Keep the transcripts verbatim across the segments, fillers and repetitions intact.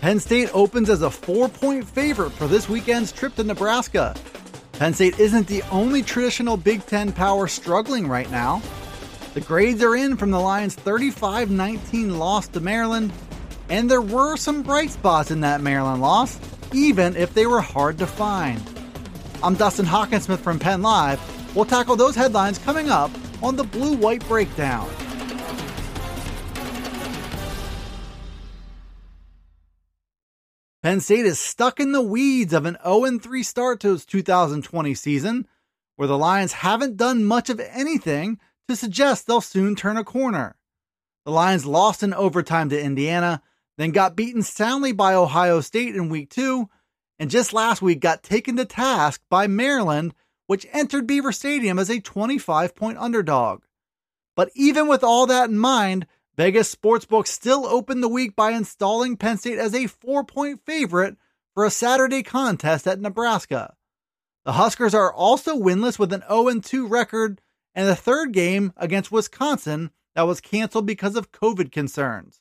Penn State opens as a four-point favorite for this weekend's trip to Nebraska. Penn State isn't the only traditional Big Ten power struggling right now. The grades are in from the Lions' thirty-five nineteen loss to Maryland, and there were some bright spots in that Maryland loss, even if they were hard to find. I'm Dustin Hockensmith from PennLive. We'll tackle those headlines coming up on the Blue White Breakdown. Penn State is stuck in the weeds of an oh and three start to its two thousand twenty season, where the Lions haven't done much of anything to suggest they'll soon turn a corner. The Lions lost in overtime to Indiana, then got beaten soundly by Ohio State in week two, and just last week got taken to task by Maryland, which entered Beaver Stadium as a twenty-five point underdog. But even with all that in mind, Vegas sportsbooks still opened the week by installing Penn State as a four-point favorite for a Saturday contest at Nebraska. The Huskers are also winless with an oh and two record and the third game against Wisconsin that was canceled because of COVID concerns.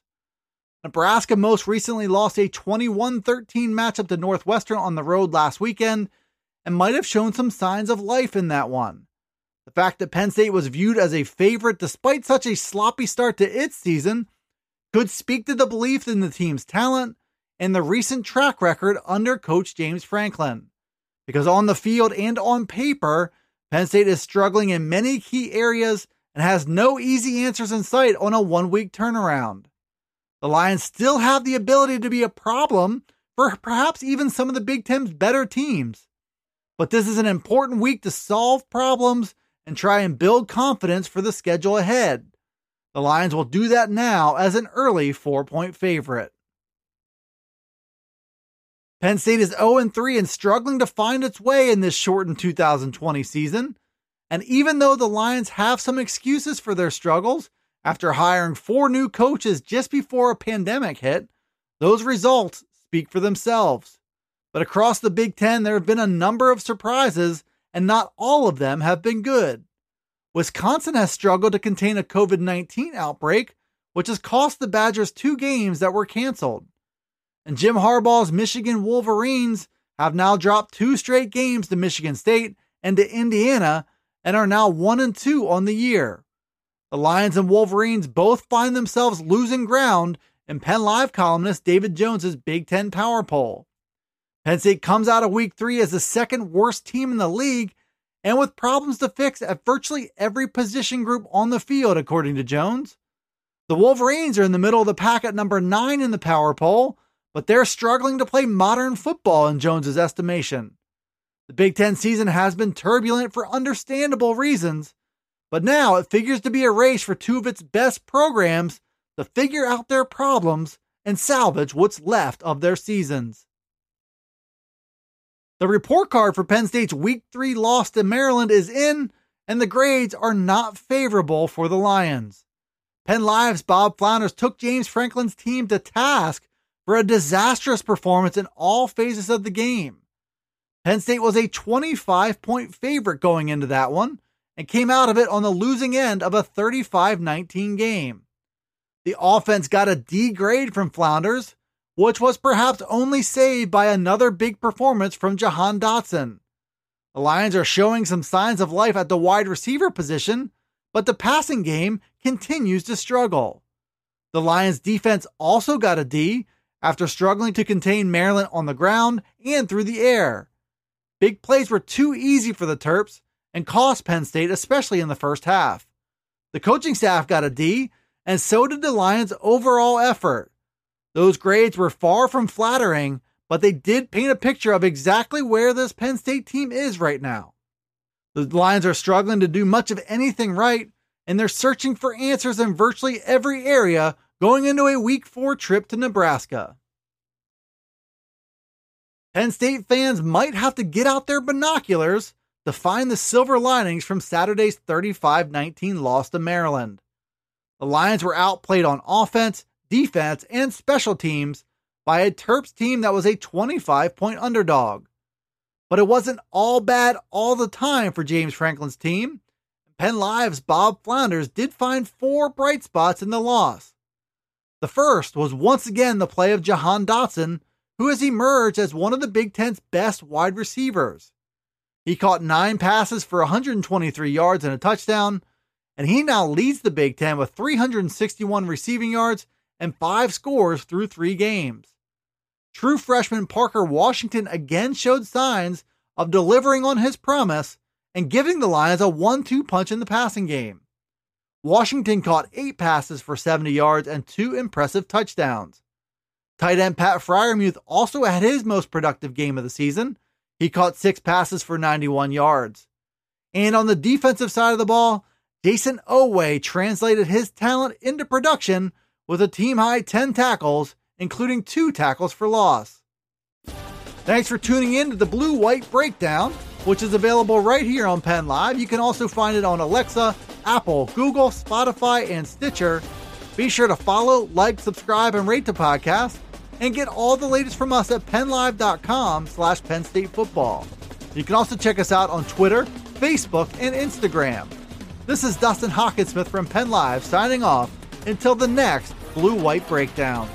Nebraska most recently lost a twenty-one thirteen matchup to Northwestern on the road last weekend and might have shown some signs of life in that one. The fact that Penn State was viewed as a favorite despite such a sloppy start to its season could speak to the belief in the team's talent and the recent track record under coach James Franklin. Because on the field and on paper, Penn State is struggling in many key areas and has no easy answers in sight on a one-week turnaround. The Lions still have the ability to be a problem for perhaps even some of the Big Ten's better teams. But this is an important week to solve problems and try and build confidence for the schedule ahead. The Lions will do that now as an early four-point favorite. Penn State is oh and three and struggling to find its way in this shortened two thousand twenty season. And even though the Lions have some excuses for their struggles, after hiring four new coaches just before a pandemic hit, those results speak for themselves. But across the Big Ten, there have been a number of surprises, and not all of them have been good. Wisconsin has struggled to contain a covid nineteen outbreak, which has cost the Badgers two games that were canceled. And Jim Harbaugh's Michigan Wolverines have now dropped two straight games to Michigan State and to Indiana and are now one and two on the year. The Lions and Wolverines both find themselves losing ground in PennLive columnist David Jones' Big Ten Power Poll. Penn State comes out of week three as the second worst team in the league and with problems to fix at virtually every position group on the field, according to Jones. The Wolverines are in the middle of the pack at number nine in the power poll, but they're struggling to play modern football in Jones' estimation. The Big Ten season has been turbulent for understandable reasons, but now it figures to be a race for two of its best programs to figure out their problems and salvage what's left of their seasons. The report card for Penn State's week three loss to Maryland is in, and the grades are not favorable for the Lions. PennLive's Bob Flounders took James Franklin's team to task for a disastrous performance in all phases of the game. Penn State was a twenty-five point favorite going into that one, and came out of it on the losing end of a thirty-five nineteen game. The offense got a D grade from Flounders, which was perhaps only saved by another big performance from Jahan Dotson. The Lions are showing some signs of life at the wide receiver position, but the passing game continues to struggle. The Lions defense also got a D after struggling to contain Maryland on the ground and through the air. Big plays were too easy for the Terps and cost Penn State, especially in the first half. The coaching staff got a D, and so did the Lions' overall effort. Those grades were far from flattering, but they did paint a picture of exactly where this Penn State team is right now. The Lions are struggling to do much of anything right, and they're searching for answers in virtually every area going into a week four trip to Nebraska. Penn State fans might have to get out their binoculars to find the silver linings from Saturday's thirty-five nineteen loss to Maryland. The Lions were outplayed on offense, defense, and special teams by a Terps team that was a twenty-five point underdog. But it wasn't all bad all the time for James Franklin's team. PennLive's Bob Flounders did find four bright spots in the loss. The first was once again the play of Jahan Dotson, who has emerged as one of the Big Ten's best wide receivers. He caught nine passes for one hundred twenty-three yards and a touchdown, and he now leads the Big Ten with three hundred sixty-one receiving yards and five scores through three games. True freshman Parker Washington again showed signs of delivering on his promise and giving the Lions a one two punch in the passing game. Washington caught eight passes for seventy yards and two impressive touchdowns. Tight end Pat Freiermuth also had his most productive game of the season. He caught six passes for ninety-one yards. And on the defensive side of the ball, Jason Oweh translated his talent into production with a team-high ten tackles, including two tackles for loss. Thanks for tuning in to the Blue White Breakdown, which is available right here on PennLive. You can also find it on Alexa, Apple, Google, Spotify, and Stitcher. Be sure to follow, like, subscribe, and rate the podcast, and get all the latest from us at PennLive.com slash Penn State Football. You can also check us out on Twitter, Facebook, and Instagram. This is Dustin Hockensmith from PennLive signing off until the next Blue White Breakdown.